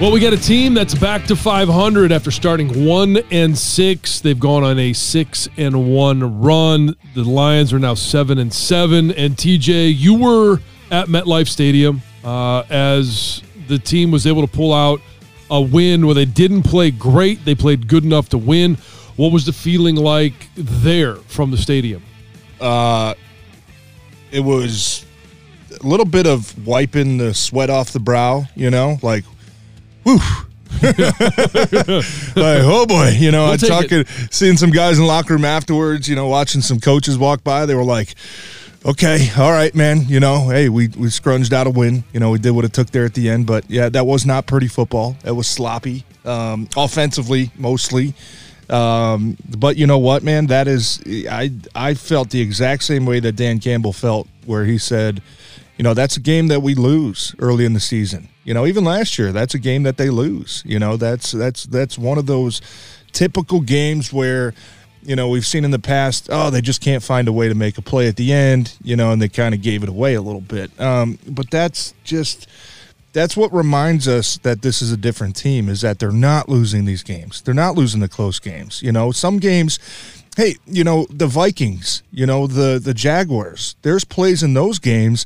Well, we got a team that's back to 500 after starting 1-6. They've gone on a 6-1 run. The Lions are now 7-7. And TJ, you were at MetLife Stadium as the team was able to pull out a win where they didn't play great. They played good enough to win. What was the feeling like there from the stadium? It was a little bit of wiping the sweat off the brow, you know, like, woo. Like, oh boy, you know, seeing some guys in the locker room afterwards, you know, watching some coaches walk by, they were like, okay, all right, man, you know, hey, we scrunched out a win, you know, we did what it took there at the end, but yeah, that was not pretty football. That was sloppy, offensively mostly, but you know what, man, that is, I felt the exact same way that Dan Campbell felt, where he said, you know, that's a game that we lose early in the season. You know, even last year, that's a game that they lose. You know, that's one of those typical games where, you know, we've seen in the past, oh, they just can't find a way to make a play at the end, you know, and they kind of gave it away a little bit. But that's what reminds us that this is a different team, is that they're not losing these games. They're not losing the close games. You know, some games, hey, you know, the Vikings, you know, the Jaguars, there's plays in those games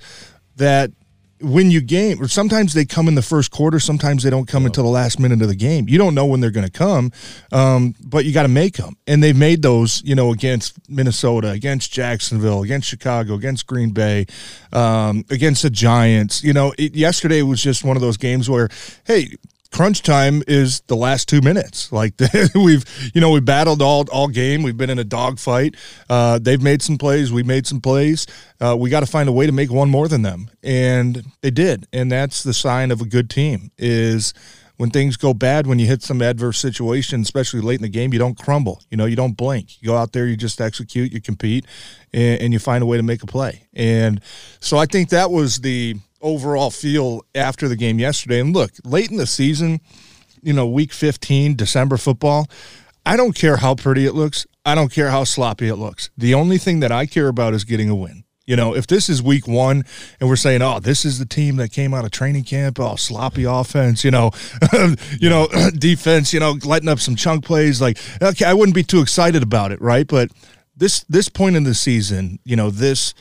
that win you game, or sometimes they come in the first quarter, sometimes they don't come until the last minute of the game. You don't know when they're going to come, but you got to make them. And they've made those, you know, against Minnesota, against Jacksonville, against Chicago, against Green Bay, against the Giants. You know, yesterday was just one of those games where, hey, crunch time is the last 2 minutes. Like, we battled all game. We've been in a dogfight. They've made some plays. We made some plays. We got to find a way to make one more than them. And they did. And that's the sign of a good team, is when things go bad, when you hit some adverse situation, especially late in the game, you don't crumble. You know, you don't blink. You go out there, you just execute, you compete, and you find a way to make a play. And so I think that was the overall feel after the game yesterday. And look, late in the season, you know, week 15, December football, I don't care how pretty it looks. I don't care how sloppy it looks. The only thing that I care about is getting a win. You know, if this is week one and we're saying, oh, this is the team that came out of training camp, oh, sloppy offense, you know, you know, defense, you know, letting up some chunk plays, like, okay, I wouldn't be too excited about it, right? But this point in the season, you know, this,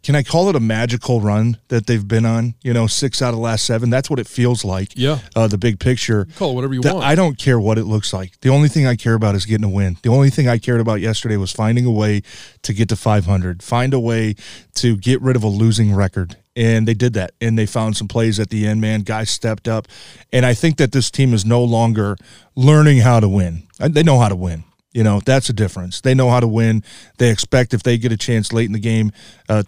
can I call it a magical run that they've been on? You know, 6 out of the last 7. That's what it feels like. Yeah. The big picture. You call it whatever you want. I don't care what it looks like. The only thing I care about is getting a win. The only thing I cared about yesterday was finding a way to get to 500, find a way to get rid of a losing record. And they did that. And they found some plays at the end, man. Guys stepped up. And I think that this team is no longer learning how to win. They know how to win. You know, that's a difference. They know how to win. They expect, if they get a chance late in the game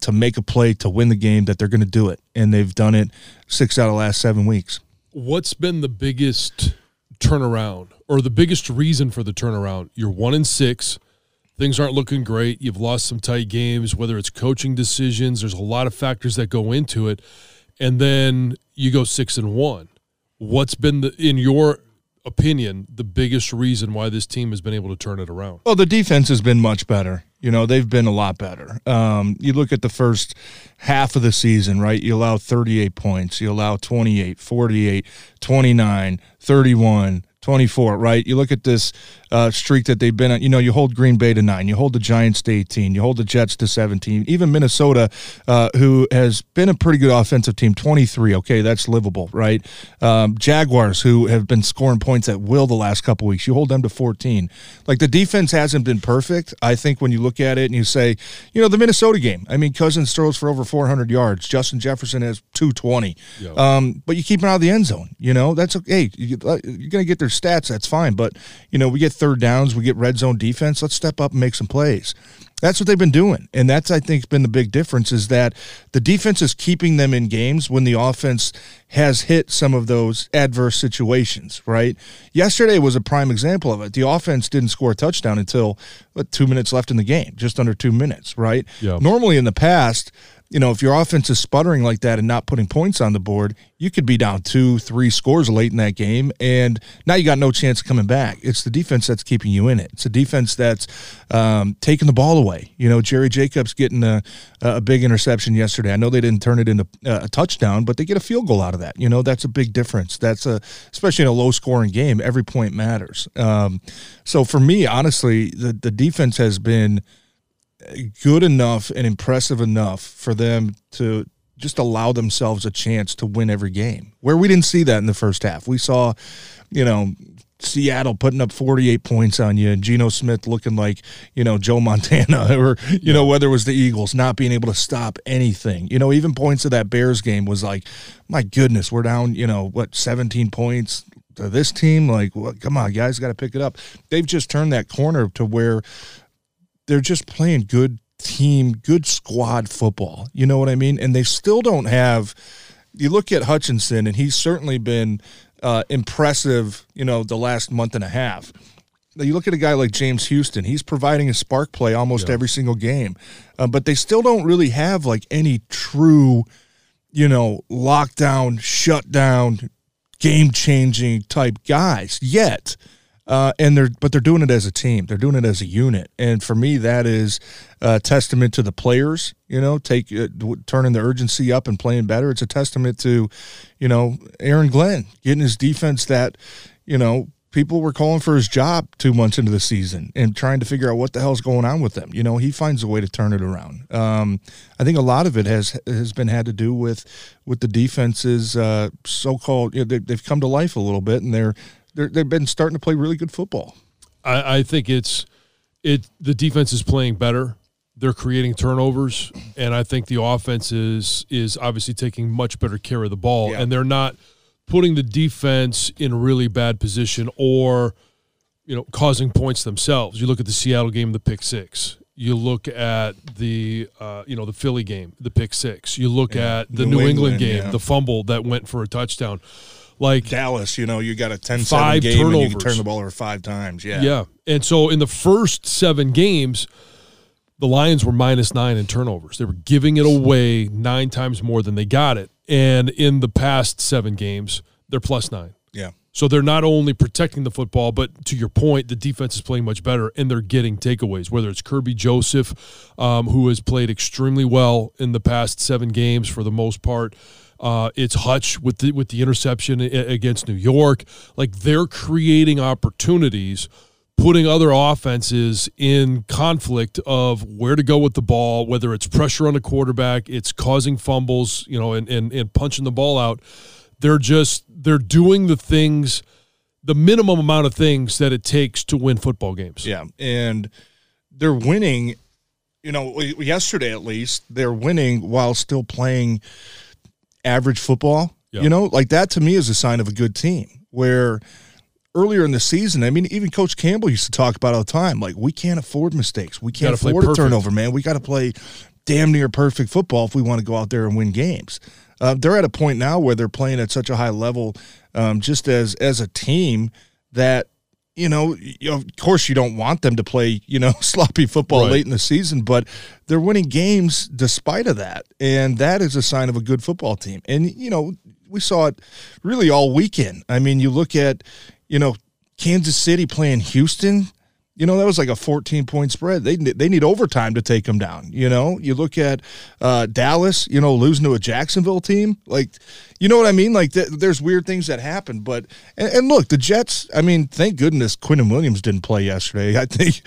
to make a play to win the game, that they're going to do it. And they've done it 6 out of the last 7 weeks. What's been the biggest turnaround, or the biggest reason for the turnaround? You're 1-6. Things aren't looking great. You've lost some tight games, whether it's coaching decisions. There's a lot of factors that go into it. And then you go 6-1. What's been, in your opinion, the biggest reason why this team has been able to turn it around? Well, the defense has been much better. You know, they've been a lot better. You look at the first half of the season, right? You allow 38 points. You allow 28, 48, 29, 31, 24, right? You look at this streak that they've been on. You know, you hold Green Bay to 9. You hold the Giants to 18. You hold the Jets to 17. Even Minnesota, who has been a pretty good offensive team, 23. Okay, that's livable, right? Jaguars, who have been scoring points at will the last couple weeks, you hold them to 14. Like, the defense hasn't been perfect. I think when you look at it and you say, you know, the Minnesota game. I mean, Cousins throws for over 400 yards. Justin Jefferson has 220. But you keep him out of the end zone. You know, that's okay. You're going to get their stats, that's fine, but you know, we get third downs, we get red zone defense, let's step up and make some plays. That's what they've been doing, and that's, I think, been the big difference, is that the defense is keeping them in games when the offense has hit some of those adverse situations, right? Yesterday was a prime example of it. The offense didn't score a touchdown until, what, 2 minutes left in the game, just under 2 minutes, right? Yep. Normally in the past, you know, if your offense is sputtering like that and not putting points on the board, you could be down 2-3 scores late in that game, and now you got no chance of coming back. It's the defense that's keeping you in it. It's a defense that's taking the ball away. You know, Jerry Jacobs getting a big interception yesterday. I know they didn't turn it into a touchdown, but they get a field goal out of that. You know, that's a big difference. That's especially in a low-scoring game, every point matters. So for me, honestly, the defense has been – good enough and impressive enough for them to just allow themselves a chance to win every game, where we didn't see that in the first half. We saw, you know, Seattle putting up 48 points on you and Geno Smith looking like, you know, Joe Montana, or, you know, whether it was the Eagles not being able to stop anything. You know, even points of that Bears game was like, my goodness, we're down, you know, what, 17 points to this team? Like, well, come on, guys, got to pick it up. They've just turned that corner to where – they're just playing good team, good squad football. You know what I mean? And they still don't have – you look at Hutchinson, and he's certainly been impressive, you know, the last month and a half. You look at a guy like James Houston, he's providing a spark play almost every single game. But they still don't really have, like, any true, you know, lockdown, shutdown, game-changing type guys yet. But they're doing it as a team. They're doing it as a unit. And for me, that is a testament to the players, you know, turning the urgency up and playing better. It's a testament to, you know, Aaron Glenn getting his defense that, you know, people were calling for his job 2 months into the season and trying to figure out what the hell's going on with them. You know, he finds a way to turn it around. I think a lot of it has been had to do with the defense's so-called, you know, they've come to life a little bit, and they've been starting to play really good football. I think the defense is playing better. They're creating turnovers, and I think the offense is obviously taking much better care of the ball, and they're not putting the defense in a really bad position or, you know, causing points themselves. You look at the Seattle game, the pick six. You look at the the Philly game, the pick six. You look at the New England game, the fumble that went for a touchdown. Like Dallas, you know, you got a 10-7 game turnovers, and you can turn the ball over 5 times. Yeah. And so in the first 7 games, the Lions were -9 in turnovers. They were giving it away 9 times more than they got it. And in the past 7 games, they're +9. Yeah. So they're not only protecting the football, but to your point, the defense is playing much better, and they're getting takeaways, whether it's Kirby Joseph, who has played extremely well in the past 7 games for the most part. It's Hutch with the interception against New York. Like, they're creating opportunities, putting other offenses in conflict of where to go with the ball, whether it's pressure on the quarterback, it's causing fumbles, you know, and punching the ball out. They're doing the things, the minimum amount of things that it takes to win football games. Yeah, and they're winning, you know, yesterday at least, they're winning while still playing – average football, you know, like that to me is a sign of a good team, where earlier in the season, I mean, even Coach Campbell used to talk about all the time, like, we can't afford mistakes. We can't afford a turnover, man. We got to play damn near perfect football if we want to go out there and win games. They're at a point now where they're playing at such a high level just as a team that, you know, of course you don't want them to play, you know, sloppy football late in the season, but they're winning games despite of that, and that is a sign of a good football team. And, you know, we saw it really all weekend. I mean, you look at, you know, Kansas City playing Houston, You know, that was like a 14-point spread. They need overtime to take them down. You know, you look at Dallas, you know, losing to a Jacksonville team. Like, you know what I mean? Like, there's weird things that happen. But, and look, the Jets, I mean, thank goodness Quinnen Williams didn't play yesterday. I think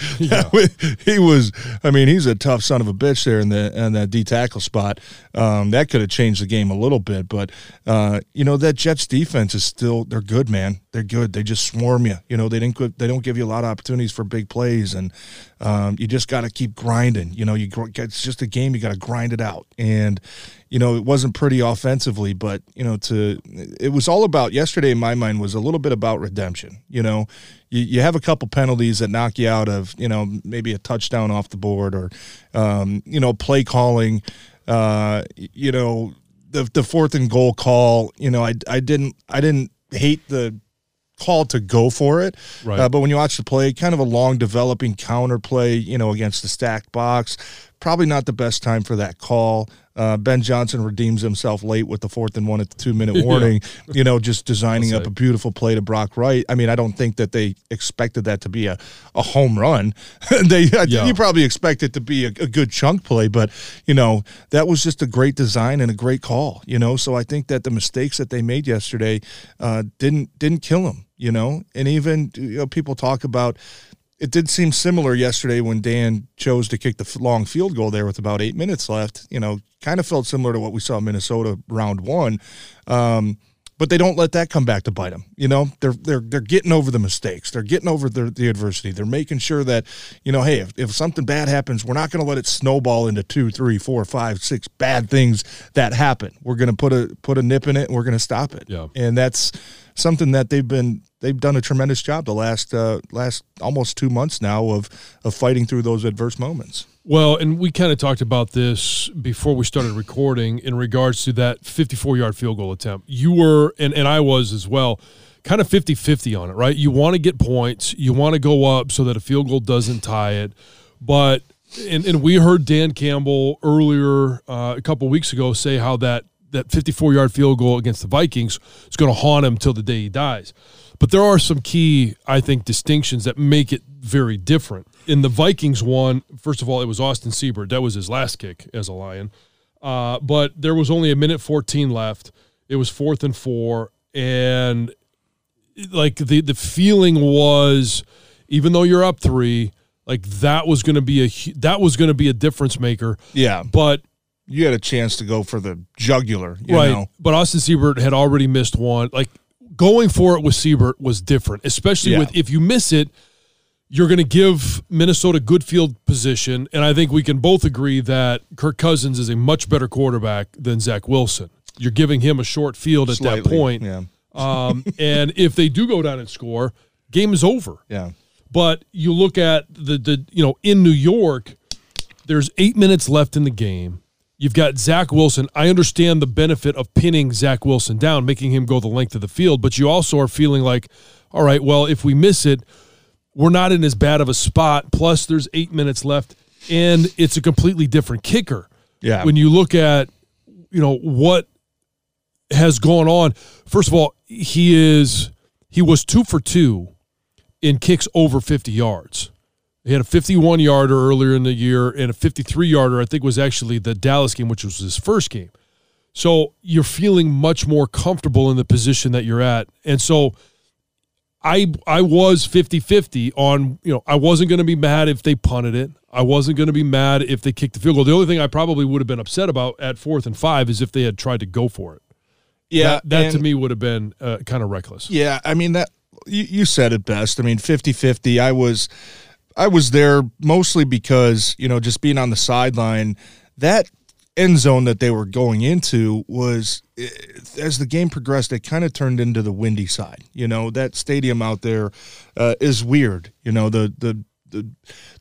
he was, I mean, he's a tough son of a bitch there in that D-tackle spot. That could have changed the game a little bit. But, you know, that Jets defense is still, they're good, man. They're good. They just swarm you. You know, they don't give you a lot of opportunities for big plays, and you just got to keep grinding. You know, it's just a game. You got to grind it out. And, you know, it wasn't pretty offensively, but, you know, it was all about yesterday in my mind was a little bit about redemption. You know, you have a couple penalties that knock you out of, you know, maybe a touchdown off the board or, you know, play calling, you know, the fourth and goal call. You know, I didn't hate the call to go for it, right. But when you watch the play, kind of a long developing counter play, you know, against the stacked box, probably not the best time for that call. Ben Johnson redeems himself late with the 4th and 1 at the 2-minute warning, you know, just designing up a beautiful play to Brock Wright. I mean, I don't think that they expected that to be a home run. You probably expect it to be a good chunk play, but, you know, that was just a great design and a great call, you know. So I think that the mistakes that they made yesterday didn't kill him, you know. And even, you know, people talk about it did seem similar yesterday when Dan chose to kick the long field goal there with about 8 minutes left. You know, kind of felt similar to what we saw in Minnesota round 1, but they don't let that come back to bite them. You know, they're getting over the mistakes, they're getting over the adversity, they're making sure that, you know, hey, if something bad happens, we're not going to let it snowball into 2, 3, 4, 5, 6 bad things that happen. We're going to put a nip in it, and we're going to stop it. Yeah. And that's something that they've done a tremendous job the last almost 2 months now of fighting through those adverse moments. Well, and we kind of talked about this before we started recording in regards to that 54-yard field goal attempt. You were, and I was as well, kind of 50-50 on it, right? You want to get points. You want to go up so that a field goal doesn't tie it. But, and we heard Dan Campbell earlier a couple weeks ago say how that 54-yard field goal against the Vikings is going to haunt him till the day he dies. But there are some key, I think, distinctions that make it very different. In the Vikings one, first of all, it was Austin Siebert. That was his last kick as a Lion. But there was only 1:14 left. It was 4th and 4. And, like, the feeling was, even though you're up 3, like, that was going to be a difference maker. Yeah. But you had a chance to go for the jugular, you know? But Austin Siebert had already missed one. Like, going for it with Siebert was different, especially with, if you miss it, you're going to give Minnesota good field position. And I think we can both agree that Kirk Cousins is a much better quarterback than Zach Wilson. You're giving him a short field at that point. Yeah. And if they do go down and score, game is over. Yeah. But you look at the you know, in New York, there's 8 minutes left in the game. You've got Zach Wilson. I understand the benefit of pinning Zach Wilson down, making him go the length of the field, but you also are feeling like, all right, well, if we miss it, we're not in as bad of a spot. Plus, there's 8 minutes left, and it's a completely different kicker. Yeah. When you look at, you know, what has gone on, first of all, he was 2 for 2 in kicks over 50 yards. He had a 51-yarder earlier in the year and a 53-yarder, I think, was actually the Dallas game, which was his first game. So you're feeling much more comfortable in the position that you're at. And so I was 50-50 on, you know, I wasn't going to be mad if they punted it. I wasn't going to be mad if they kicked the field goal. The only thing I probably would have been upset about at 4th and 5 is if they had tried to go for it. Yeah. That to me would have been kind of reckless. Yeah, I mean, that you said it best. I mean, 50-50, I was there mostly because, you know, just being on the sideline, that end zone that they were going into was, as the game progressed, it kind of turned into the windy side. You know, that stadium out there is weird. You know, the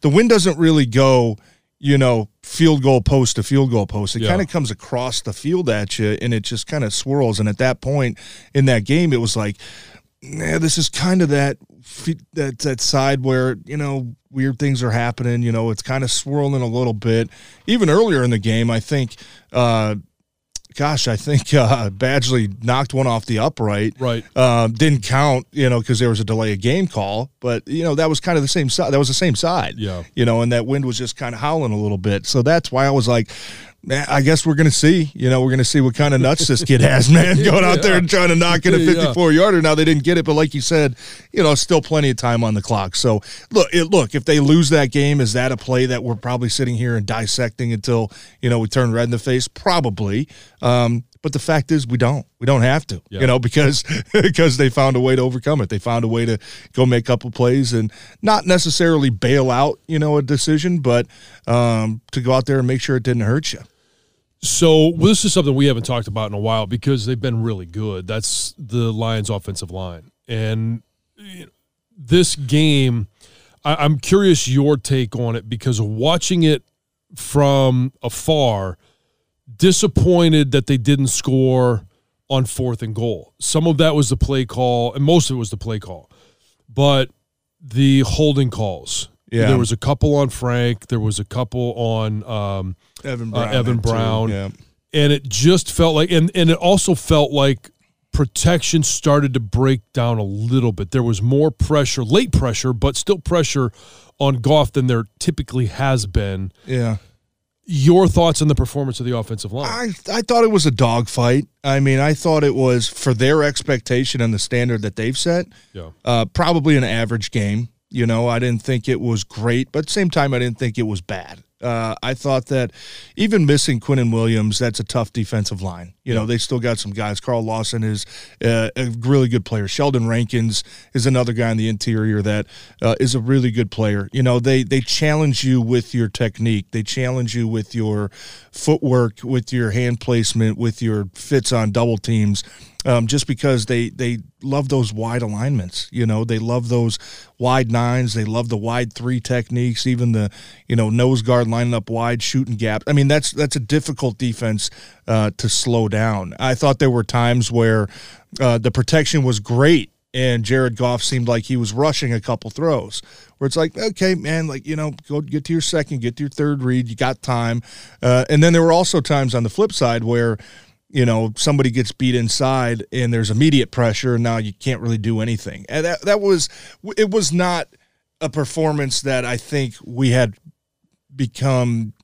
wind doesn't really go, you know, field goal post to field goal post. It kind of comes across the field at you, and it just kind of swirls. And at that point in that game, it was like, yeah, this is kind of that side where, you know, weird things are happening. You know, it's kind of swirling a little bit. Even earlier in the game, I think gosh, I think Badgley knocked one off the upright. Right. Didn't count, because there was a delay of game call. But, that was kind of the same side. That was the same side. Yeah. And that wind was just kind of howling a little bit. So that's why I was like, man, I guess we're going to see. We're going to see what kind of nuts this kid has, man, going out there and trying to knock in a 54-yarder. Now, they didn't get it, but like you said, still plenty of time on the clock. So, look, if they lose that game, is that a play that we're probably sitting here and dissecting until, we turn red in the face? Probably. But the fact is we don't. We don't have to, because they found a way to overcome it. They found a way to go make a couple plays and not necessarily bail out, a decision, but to go out there and make sure it didn't hurt you. So this is something we haven't talked about in a while because they've been really good. That's the Lions offensive line. And this game, I'm curious your take on it because watching it from afar, disappointed that they didn't score on 4th and goal. Some of that was the play call, and most of it was the play call. But the holding calls. Yeah. There was a couple on Frank. There was a couple on Evan Brown. Yeah. And it just felt like, and it also felt like protection started to break down a little bit. There was more pressure, late pressure, but still pressure on Goff than there typically has been. Yeah. Your thoughts on the performance of the offensive line? I thought it was a dogfight. I mean, I thought it was, for their expectation and the standard that they've set, probably an average game. I didn't think it was great, but at the same time, I didn't think it was bad. I thought that even missing Quinnen Williams, that's a tough defensive line. They still got some guys. Carl Lawson is a really good player. Sheldon Rankins is another guy in the interior that is a really good player. They challenge you with your technique. They challenge you with your footwork, with your hand placement, with your fits on double teams, just because they love those wide alignments. They love those wide nines. They love the wide three techniques, even the, nose guard lining up wide, shooting gap. I mean, that's a difficult defense to slow down. I thought there were times where the protection was great and Jared Goff seemed like he was rushing a couple throws where it's like, okay, man, like, go get to your second, get to your third read. You got time. And then there were also times on the flip side where, somebody gets beat inside and there's immediate pressure and now you can't really do anything. And it was not a performance that I think we had become,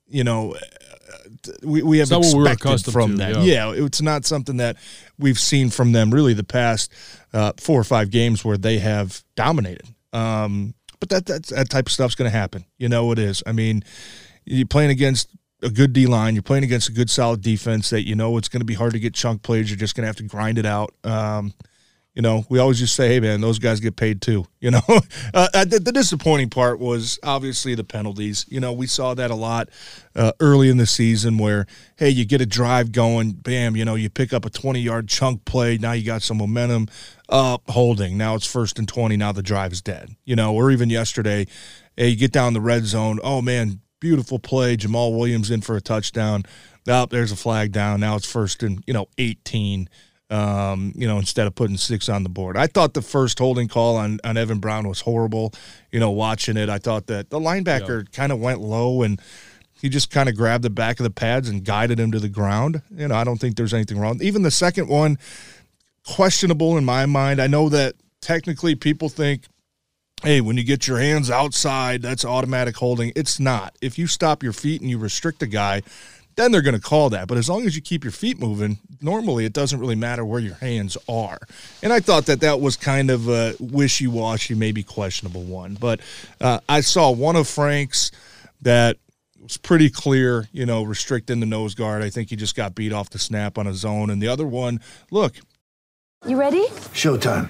we have expected from them. Yeah, it's not something that we've seen from them really the past 4 or 5 games where they have dominated. But that type of stuff's going to happen. It is. I mean, you're playing against a good D-line. You're playing against a good, solid defense that it's going to be hard to get chunk plays. You're just going to have to grind it out. We always just say, hey, man, those guys get paid too. The disappointing part was obviously the penalties. We saw that a lot early in the season where, hey, you get a drive going, bam, you pick up a 20-yard chunk play. Now you got some momentum. Holding. Now it's 1st and 20. Now the drive's dead. Or even yesterday, hey, you get down the red zone. Oh, man, beautiful play. Jamal Williams in for a touchdown. Now there's a flag down. Now it's 1st and 18, instead of putting 6 on the board. I thought the first holding call on Evan Brown was horrible. Watching it, I thought that the linebacker kind of went low and he just kind of grabbed the back of the pads and guided him to the ground. I don't think there's anything wrong. Even the second one, questionable in my mind. I know that technically people think, hey, when you get your hands outside, that's automatic holding. It's not. If you stop your feet and you restrict a guy, then they're going to call that. But as long as you keep your feet moving, normally it doesn't really matter where your hands are. And I thought that was kind of a wishy-washy, maybe questionable one. But I saw one of Frank's that was pretty clear, restricting the nose guard. I think he just got beat off the snap on a zone. And the other one, look. You ready? Showtime.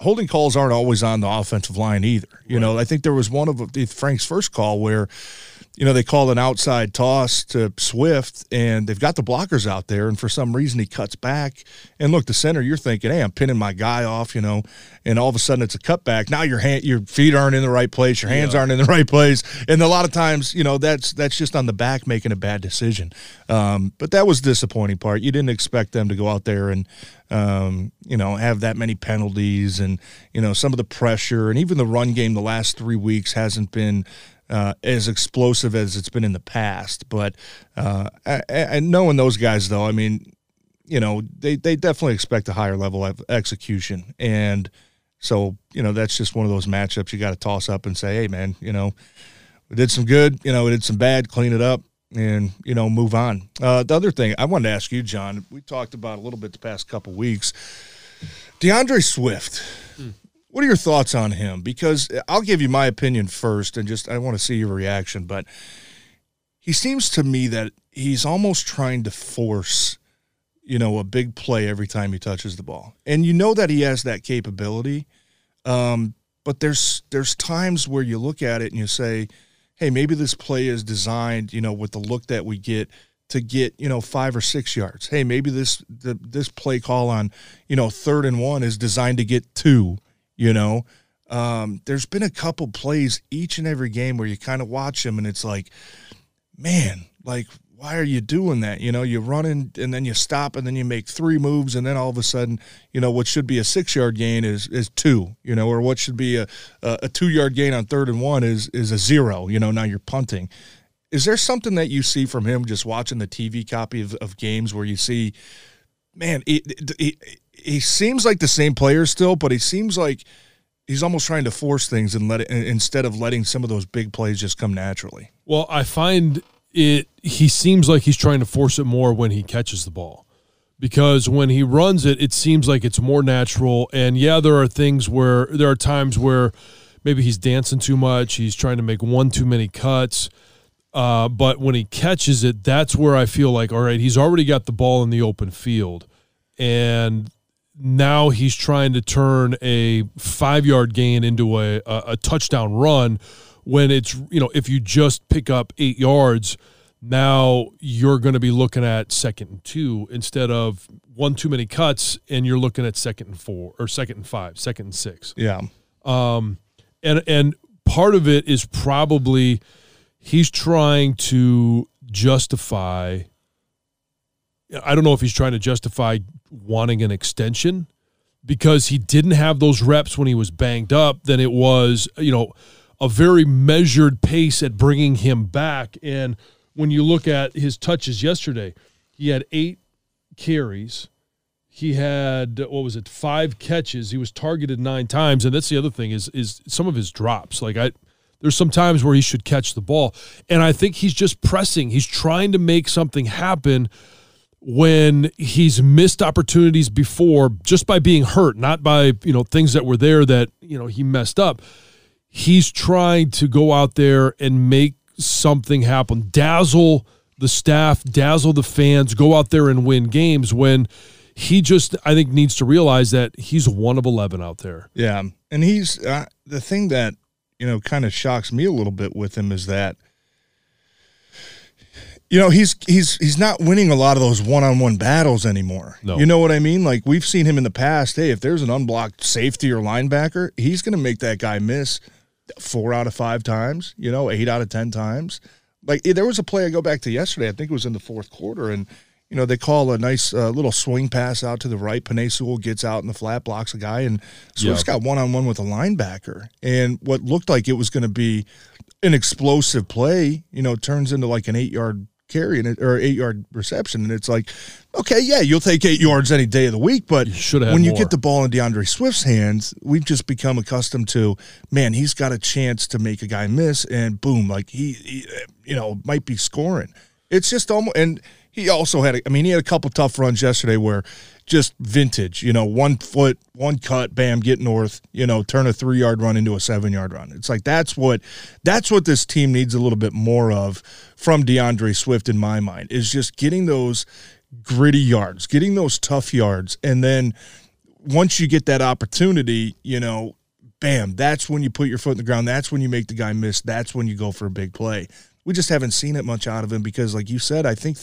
Holding calls aren't always on the offensive line either. You know, I think there was one of Frank's first call where, you know, they called an outside toss to Swift, and they've got the blockers out there, and for some reason he cuts back. And look, the center, you're thinking, hey, I'm pinning my guy off, you know, and all of a sudden it's a cutback. Now your feet aren't in the right place, your hands aren't in the right place. And a lot of times, you know, that's just on the back making a bad decision. But that was the disappointing part. You didn't expect them to go out there and, you know, have that many penalties and, you know, some of the pressure and even the run game the last 3 weeks hasn't been as explosive as it's been in the past. But knowing those guys, though, I mean, you know, they definitely expect a higher level of execution. And so, you know, that's just one of those matchups you got to toss up and say, hey, man, you know, we did some good, you know, we did some bad, clean it up. And, you know, move on. The other thing I wanted to ask you, John, we talked about a little bit the past couple weeks. DeAndre Swift, what are your thoughts on him? Because I'll give you my opinion first and just I want to see your reaction. But he seems to me that he's almost trying to force, you know, a big play every time he touches the ball. And you know that he has that capability. But there's times where you look at it and you say, hey, maybe this play is designed, you know, with the look that we get to get, you know, 5 or 6 yards. Hey, maybe this play call on, you know, 3rd and 1 is designed to get 2, you know. There's been a couple plays each and every game where you kind of watch them and it's like, man, like, why are you doing that? You know, you run in and then you stop and then you make 3 moves and then all of a sudden, you know, what should be a 6-yard gain is 2, you know, or what should be a 2-yard gain on 3rd and 1 is a 0, you know, now you're punting. Is there something that you see from him just watching the TV copy of games where you see, man, he seems like the same player still, but he seems like he's almost trying to force things and instead of letting some of those big plays just come naturally? Well, I find he seems like he's trying to force it more when he catches the ball, because when he runs it, it seems like it's more natural. And yeah, there are times where maybe he's dancing too much. He's trying to make one too many cuts. But when he catches it, that's where I feel like, all right, he's already got the ball in the open field. And now he's trying to turn a 5-yard gain into a touchdown run. When it's, you know, if you just pick up 8 yards, now you're going to be looking at 2nd and 2 instead of one too many cuts, and you're looking at 2nd and 4 or 2nd and 5, 2nd and 6. Yeah. And part of it is probably he's trying to justify. I don't know if he's trying to justify wanting an extension because he didn't have those reps when he was banged up. Then it was, you know, a very measured pace at bringing him back. And when you look at his touches yesterday, he had 8 carries. He had, 5 catches. He was targeted 9 times. And that's the other thing is some of his drops. Like there's some times where he should catch the ball. And I think he's just pressing. He's trying to make something happen when he's missed opportunities before just by being hurt, not by, you know, things that were there that, you know, he messed up. He's trying to go out there and make something happen, dazzle the staff, dazzle the fans, go out there and win games when he just, I think, needs to realize that he's one of 11 out there. Yeah, and he's the thing that, you know, kind of shocks me a little bit with him is that, you know, he's not winning a lot of those one-on-one battles anymore. No. You know what I mean? Like, we've seen him in the past, hey, if there's an unblocked safety or linebacker, he's going to make that guy miss 4 out of 5 times, you know, 8 out of 10 times. Like, there was a play I go back to yesterday, I think it was in the fourth quarter, and, you know, they call a nice little swing pass out to the right. Penei Sewell gets out in the flat, blocks a guy, and Swift's got one-on-one with a linebacker. And what looked like it was going to be an explosive play, you know, turns into like an 8-yard carry or 8-yard reception, and it's like, okay, yeah, you'll take 8 yards any day of the week, but when you get the ball in DeAndre Swift's hands, we've just become accustomed to, man, he's got a chance to make a guy miss, and boom, like he you know, might be scoring. It's just almost, and he also had, he had a couple tough runs yesterday where just vintage, you know, 1 foot, one cut, bam, get north, you know, turn a 3-yard run into a 7-yard run. It's like that's what this team needs a little bit more of from DeAndre Swift, in my mind, is just getting those gritty yards, getting those tough yards. And then once you get that opportunity, you know, bam, that's when you put your foot in the ground. That's when you make the guy miss. That's when you go for a big play. We just haven't seen it much out of him because, like you said, I think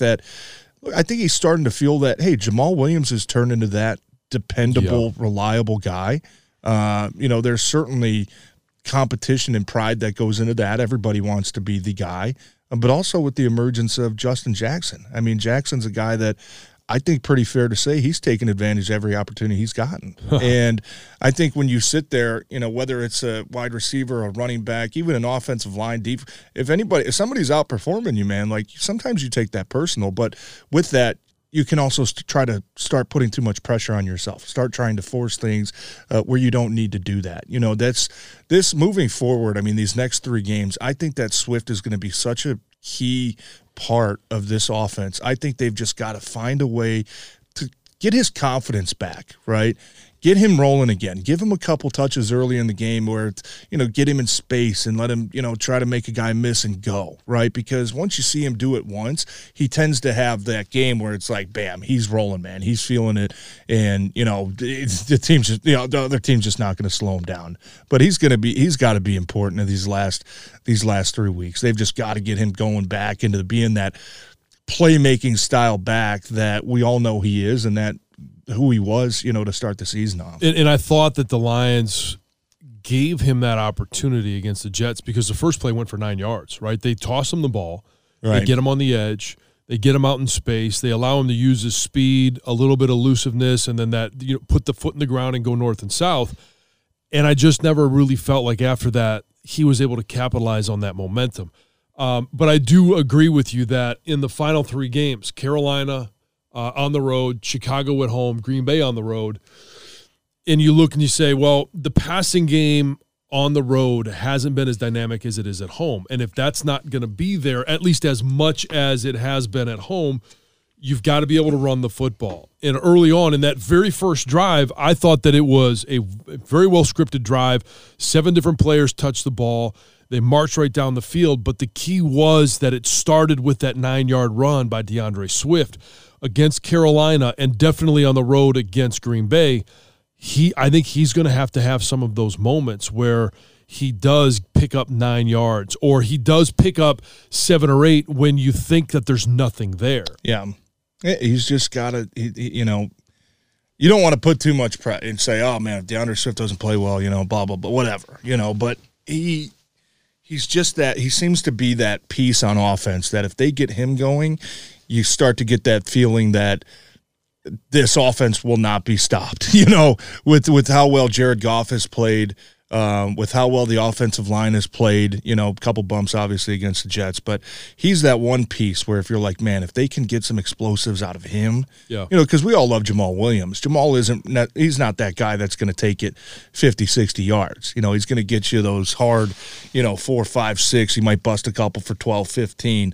he's starting to feel that, hey, Jamal Williams has turned into that dependable, reliable guy. You know, there's certainly competition and pride that goes into that. Everybody wants to be the guy. But also with the emergence of Justin Jackson. I mean, Jackson's a guy that I think pretty fair to say he's taken advantage of every opportunity he's gotten. And I think when you sit there, you know, whether it's a wide receiver, a running back, even an offensive line, deep, if somebody's outperforming you, man, like sometimes you take that personal. But with that, you can also try to start putting too much pressure on yourself, start trying to force things where you don't need to do that. You know, that's this moving forward. I mean, these next 3 games, I think that Swift is going to be such a key part of this offense. I think they've just got to find a way to get his confidence back, right? Get him rolling again. Give him a couple touches early in the game where, you know, get him in space and let him, you know, try to make a guy miss and go, right? Because once you see him do it once, he tends to have that game where it's like, bam, he's rolling, man. He's feeling it. And, you know, the other team's just not going to slow him down. But he's got to be important in these last 3 weeks. They've just got to get him going back into being that playmaking style back that we all know he is and that who he was, you know, to start the season off. And I thought that the Lions gave him that opportunity against the Jets because the first play went for 9 yards, right? They toss him the ball. Right. They get him on the edge. They get him out in space. They allow him to use his speed, a little bit of elusiveness, and then that, you know, put the foot in the ground and go north and south. And I just never really felt like after that he was able to capitalize on that momentum. But I do agree with you that in the final 3 games, Carolina on the road, Chicago at home, Green Bay on the road, and you look and you say, well, the passing game on the road hasn't been as dynamic as it is at home. And if that's not going to be there, at least as much as it has been at home, you've got to be able to run the football. And early on in that very first drive, I thought that it was a very well-scripted drive. 7 different players touched the ball. They marched right down the field, but the key was that it started with that 9-yard run by DeAndre Swift. Against Carolina and definitely on the road against Green Bay, I think he's going to have some of those moments where he does pick up 9 yards or he does pick up 7 or 8 when you think that there's nothing there. Yeah. He's just got to, you know, you don't want to put too much pressure and say, oh, man, if DeAndre Swift doesn't play well, you know, blah, blah, blah, whatever, you know, but he's just that, he seems to be that piece on offense that if they get him going, you start to get that feeling that this offense will not be stopped, you know, with how well Jared Goff has played, with how well the offensive line has played, you know, a couple bumps obviously against the Jets, but he's that one piece where if you're like, man, if they can get some explosives out of him, you know, because we all love Jamal Williams. Jamal he's not that guy that's going to take it 50, 60 yards. You know, he's going to get you those hard, you know, 4, 5, 6. He might bust a couple for 12, 15,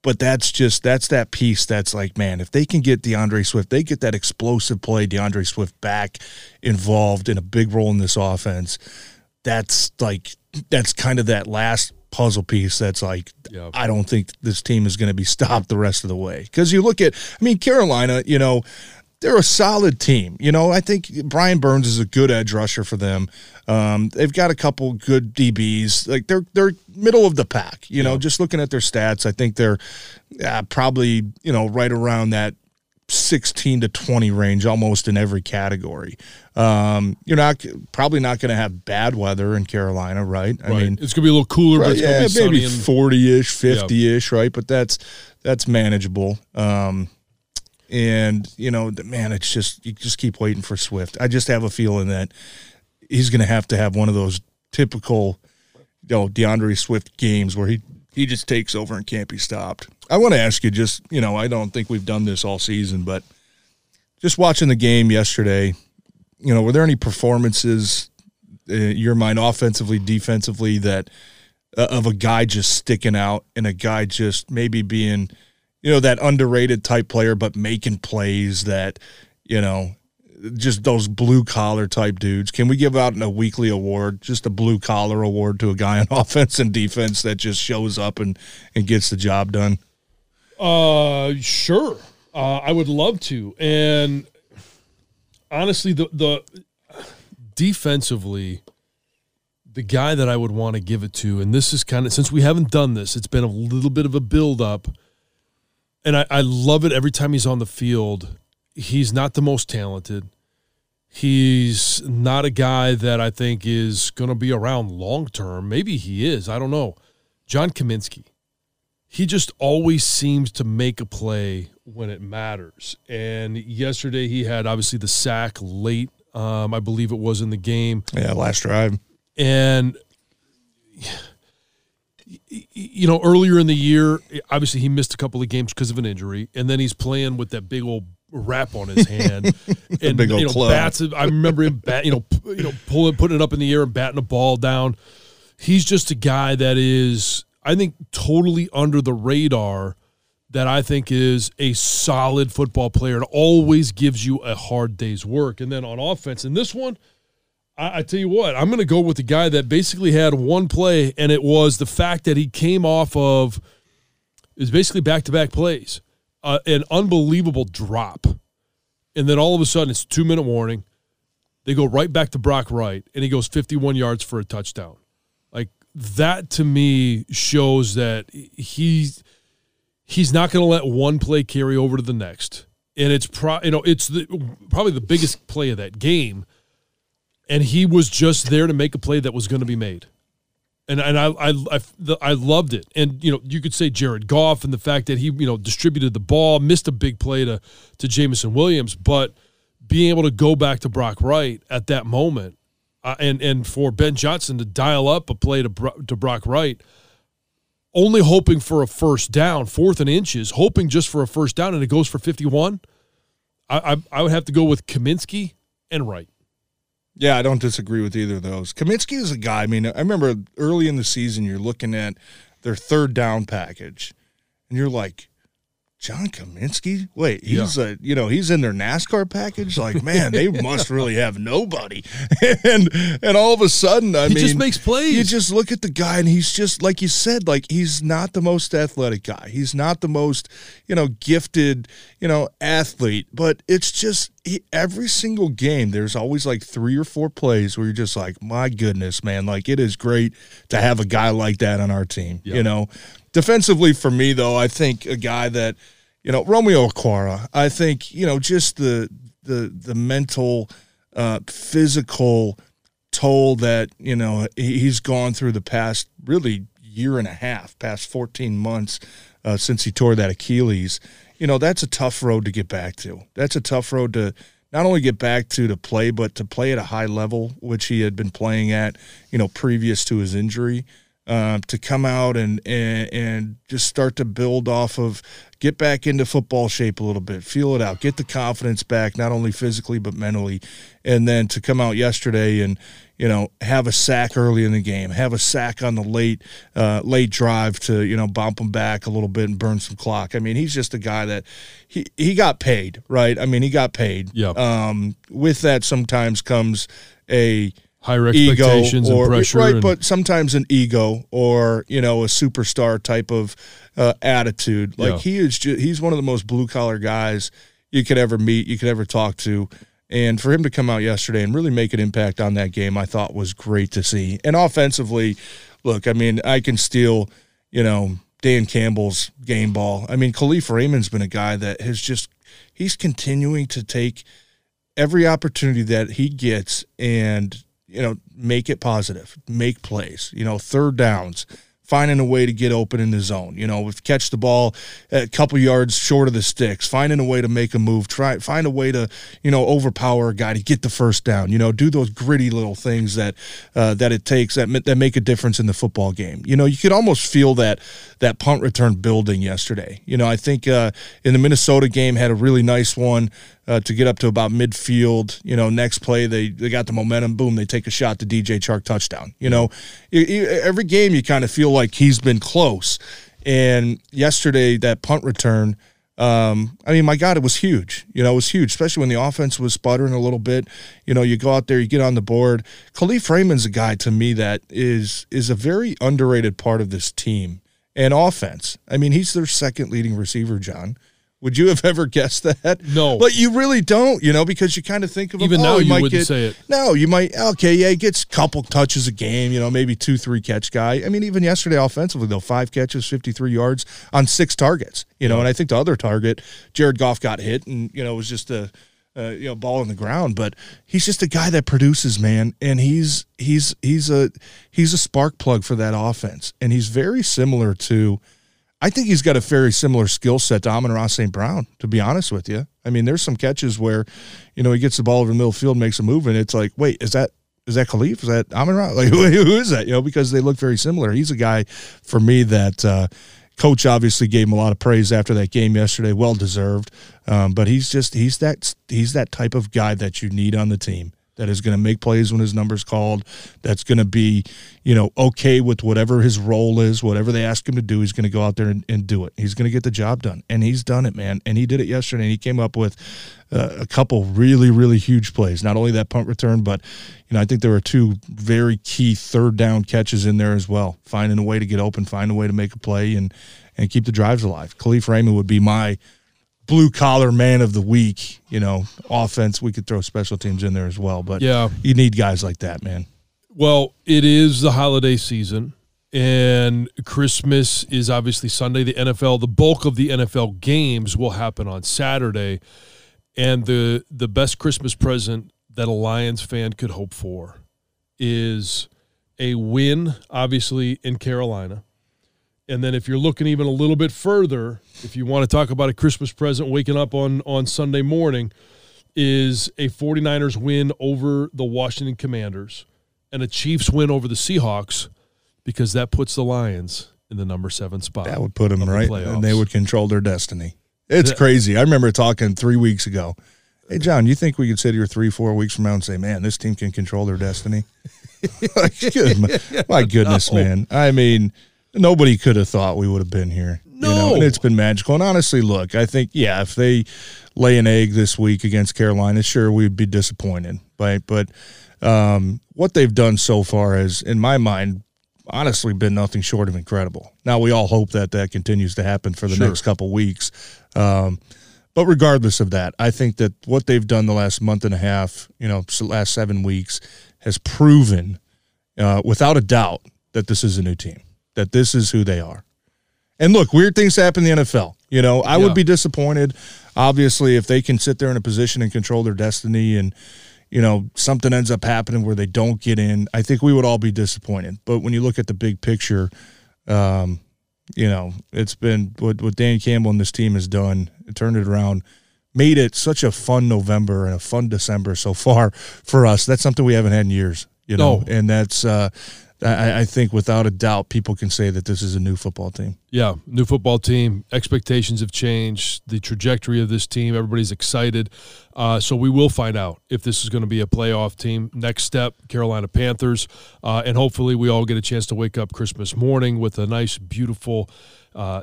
but that's that piece that's like, man, if they can get DeAndre Swift, they get that explosive play, DeAndre Swift back involved in a big role in this offense. That's kind of that last puzzle piece that's like, yep, I don't think this team is going to be stopped the rest of the way. Because you look at, I mean, Carolina, you know, they're a solid team. You know, I think Brian Burns is a good edge rusher for them. They've got a couple good DBs. Like, they're middle of the pack. You know, just looking at their stats, I think they're probably, you know, right around that 16 to 20 range almost in every category. You're not probably not going to have bad weather in Carolina, right? I mean, it's going to be a little cooler, but it's going to be maybe 40-ish, 50-ish, right? But that's manageable. And, you know, man, it's just, you just keep waiting for Swift. I just have a feeling that he's going to have one of those typical, you know, DeAndre Swift games where he just takes over and can't be stopped. I want to ask you just, you know, I don't think we've done this all season, but just watching the game yesterday, you know, were there any performances in your mind, offensively, defensively, that of a guy just sticking out and a guy just maybe being, you know, that underrated type player, but making plays that, you know, just those blue-collar type dudes? Can we give out in a weekly award, just a blue-collar award to a guy on offense and defense that just shows up and gets the job done? Sure. I would love to. And honestly, the defensively, the guy that I would want to give it to, and this is kind of, since we haven't done this, it's been a little bit of a build-up. And I love it every time he's on the field. He's not the most talented. He's not a guy that I think is going to be around long-term. Maybe he is. I don't know. John Kaminsky. He just always seems to make a play when it matters. And yesterday he had, obviously, the sack late. I believe it was in the game. Yeah, last drive. And, you know, earlier in the year, obviously he missed a couple of games because of an injury, and then he's playing with that big old wrap on his hand, and big old, you know, club. Bats. I remember him putting it up in the air and batting a ball down. He's just a guy that is, I think, totally under the radar. That I think is a solid football player and always gives you a hard day's work. And then on offense, in this one, I tell you what, I'm going to go with the guy that basically had one play, and it was the fact that he came off of, it was basically back-to-back plays, an unbelievable drop. And then all of a sudden, it's a 2-minute warning. They go right back to Brock Wright, and he goes 51 yards for a touchdown. Like, that to me shows that he's not going to let one play carry over to the next. And it's probably the biggest play of that game. And he was just there to make a play that was going to be made, and I loved it. And, you know, you could say Jared Goff and the fact that he, you know, distributed the ball, missed a big play to Jameson Williams, but being able to go back to Brock Wright at that moment, and for Ben Johnson to dial up a play to Brock Wright, only hoping for a first down, fourth and inches, hoping just for a first down, and it goes for 51. I would have to go with Kaminsky and Wright. Yeah, I don't disagree with either of those. Kaminsky is a guy, I mean, I remember early in the season you're looking at their third down package, and you're like, John Kaminsky? Wait, he's in their NASCAR package? Like, man, they must really have nobody. And all of a sudden, he just makes plays. You just look at the guy, and he's just, like you said, like, he's not the most athletic guy. He's not the most, you know, gifted, you know, athlete. But it's just every single game, there's always like 3 or 4 plays where you're just like, my goodness, man, like, it is great to have a guy like that on our team, you know? Defensively for me, though, I think a guy that, you know, Romeo Okwara, I think, you know, just the mental, physical toll that, you know, he's gone through the past really year and a half, past 14 months since he tore that Achilles. You know, that's a tough road to get back to. That's a tough road to not only get back to play, but to play at a high level, which he had been playing at, you know, previous to his injury. To come out and just start to build off of, get back into football shape a little bit, feel it out, get the confidence back, not only physically but mentally. And then to come out yesterday and, you know, have a sack early in the game, have a sack on the late drive to, you know, bump him back a little bit and burn some clock. I mean, he's just a guy that he got paid, right? I mean, he got paid. With that sometimes comes a – higher expectations or, and pressure. Right, and, but sometimes an ego or, you know, a superstar type of attitude. Like, yeah. He's one of the most blue-collar guys you could ever meet, you could ever talk to. And for him to come out yesterday and really make an impact on that game, I thought was great to see. And offensively, look, I mean, I can steal, you know, Dan Campbell's game ball. I mean, Khalif Raymond's been a guy that has just – he's continuing to take every opportunity that he gets and, you know, make it positive, make plays, you know, third downs, finding a way to get open in the zone, you know, if catch the ball a couple yards short of the sticks, finding a way to make a move, find a way to, you know, overpower a guy to get the first down, you know, do those gritty little things that that it takes that make a difference in the football game. You know, you could almost feel that punt return building yesterday. You know, I think in the Minnesota game had a really nice one to get up to about midfield. You know, next play they got the momentum, boom, they take a shot to DJ Chark, touchdown. You know, every game you kind of feel like he's been close. And yesterday, that punt return, I mean, my God, it was huge. You know, it was huge, especially when the offense was sputtering a little bit. You know, you go out there, you get on the board. Khalif Raymond's a guy, to me, that is a very underrated part of this team and offense. I mean, he's their second leading receiver, John. Would you have ever guessed that? No. But you really don't, you know, because you kind of think of him. Even now you wouldn't say it. No, you might, okay, yeah, he gets a couple touches a game, you know, maybe 2-3 catch guy. I mean, even yesterday offensively, though, 5 catches, 53 yards on 6 targets, you know, and I think the other target, Jared Goff got hit and, you know, it was just a you know, ball on the ground, but he's just a guy that produces, man, and he's a spark plug for that offense, and he's very similar to – I think he's got a very similar skill set to Amon-Ra St. Brown, to be honest with you. I mean, there's some catches where, you know, he gets the ball over the middle field, makes a move, and it's like, wait, is that Khalif? Is that Amon-Ra? Like, who is that? You know, because they look very similar. He's a guy, for me, that coach obviously gave him a lot of praise after that game yesterday, well-deserved. But he's that type of guy that you need on the team. That is going to make plays when his number's called, that's going to be, you know, okay with whatever his role is, whatever they ask him to do, he's going to go out there and do it. He's going to get the job done, and he's done it, man. And he did it yesterday, and he came up with a couple really, really huge plays, not only that punt return, but, you know, I think there were 2 very key third down catches in there as well, finding a way to get open, find a way to make a play and keep the drives alive. Khalif Raymond would be my blue-collar man of the week, you know, offense. We could throw special teams in there as well, but yeah, you need guys like that, man. Well, it is the holiday season, and Christmas is obviously Sunday. The NFL, the bulk of the NFL games will happen on Saturday, and the best Christmas present that a Lions fan could hope for is a win, obviously, in Carolina. And then if you're looking even a little bit further, if you want to talk about a Christmas present waking up on Sunday morning, is a 49ers win over the Washington Commanders and a Chiefs win over the Seahawks, because that puts the Lions in the number 7 spot. That would put them right, and they would control their destiny. It's crazy. I remember talking 3 weeks ago, hey, John, you think we could sit here 3-4 weeks from now and say, man, this team can control their destiny? My goodness, man. I mean – nobody could have thought we would have been here. No. You know? And it's been magical. And honestly, look, I think, yeah, if they lay an egg this week against Carolina, sure, we'd be disappointed, right? But what they've done so far has, in my mind, honestly been nothing short of incredible. Now, we all hope that that continues to happen for the next couple weeks. But regardless of that, I think that what they've done the last month and a half, you know, last 7 weeks, has proven without a doubt that this is a new team. That this is who they are. And look, weird things happen in the NFL. You know, I would be disappointed, obviously, if they can sit there in a position and control their destiny and, you know, something ends up happening where they don't get in. I think we would all be disappointed. But when you look at the big picture, you know, it's been what Dan Campbell and this team has done, turned it around, made it such a fun November and a fun December so far for us. That's something we haven't had in years, you know, and that's – I think without a doubt people can say that this is a new football team. Yeah, new football team. Expectations have changed. The trajectory of this team, everybody's excited. So we will find out if this is going to be a playoff team. Next step, Carolina Panthers. And hopefully we all get a chance to wake up Christmas morning with a nice, beautiful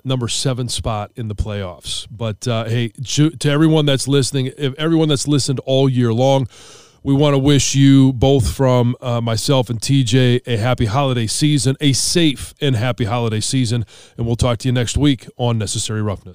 number 7 spot in the playoffs. But, hey, to everyone that's listening, if everyone that's listened all year long, We want to wish you both from myself and TJ a happy holiday season, a safe and happy holiday season. And we'll talk to you next week on Necessary Roughness.